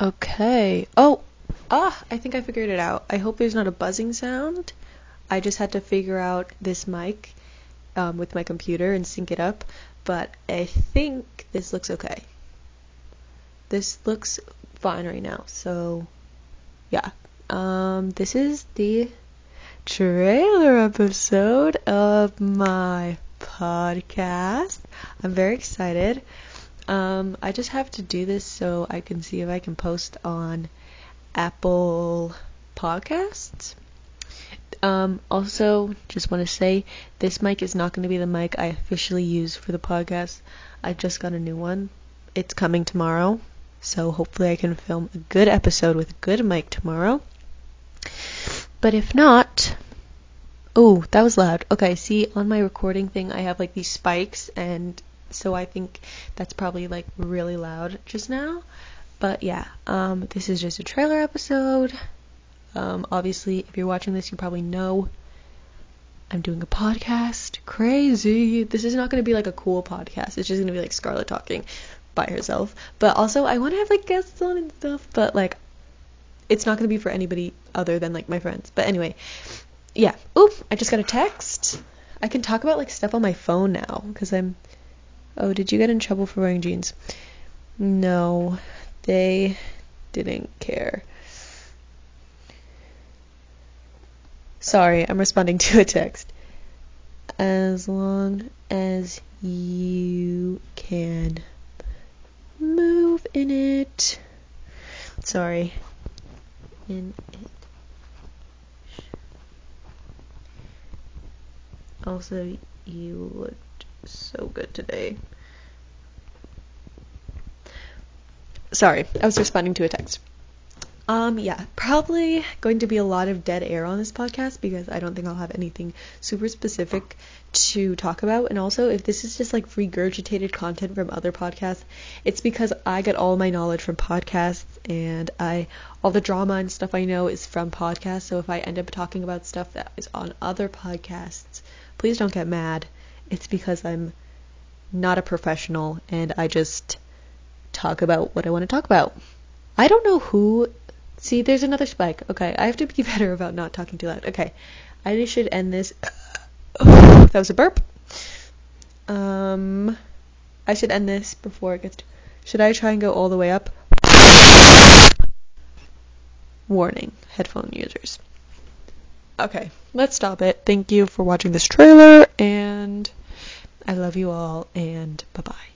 Okay. I think I figured it out. I hope there's not a buzzing sound. I just had to figure out this mic with my computer and sync it up, but I think this looks okay. This looks fine right now, so yeah. This is the trailer episode of my podcast. I'm very excited. I just have to do this so I can see if I can post on Apple Podcasts. Also, just want to say this mic is not going to be the mic I officially use for the podcast. I just got a new one. It's coming tomorrow, so hopefully I can film a good episode with a good mic tomorrow. But if not... Oh, that was loud. Okay, see, on my recording thing I have like these spikes, and so I think that's probably like really loud just now. But yeah, this is just a trailer episode. Obviously, if you're watching this, you probably know I'm doing a podcast. Crazy. This is not going to be like a cool podcast. It's just going to be like Scarlett talking by herself. But also, I want to have like guests on and stuff, but like it's not going to be for anybody other than like my friends. But anyway, yeah. Oop, I just got a text. I can talk about like stuff on my phone now because I'm... Oh, did you get in trouble for wearing jeans? No, they didn't care. Sorry, I'm responding to a text. As long as you can move in it. Sorry. In it. Also, you looked so good today. Sorry, I was responding to a text. Probably going to be a lot of dead air on this podcast because I don't think I'll have anything super specific to talk about. And also, if this is just like regurgitated content from other podcasts, it's because I get all my knowledge from podcasts, and all the drama and stuff I know is from podcasts. So if I end up talking about stuff that is on other podcasts, please don't get mad. It's because I'm not a professional and I just talk about what I want to talk about. I don't know who... See, there's another spike. Okay, I have to be better about not talking too loud. Okay, I should end this... that was a burp. I should end this before it gets... Should I try and go all the way up? Warning, headphone users. Okay, let's stop it. Thank you for watching this trailer, and I love you all, and bye-bye.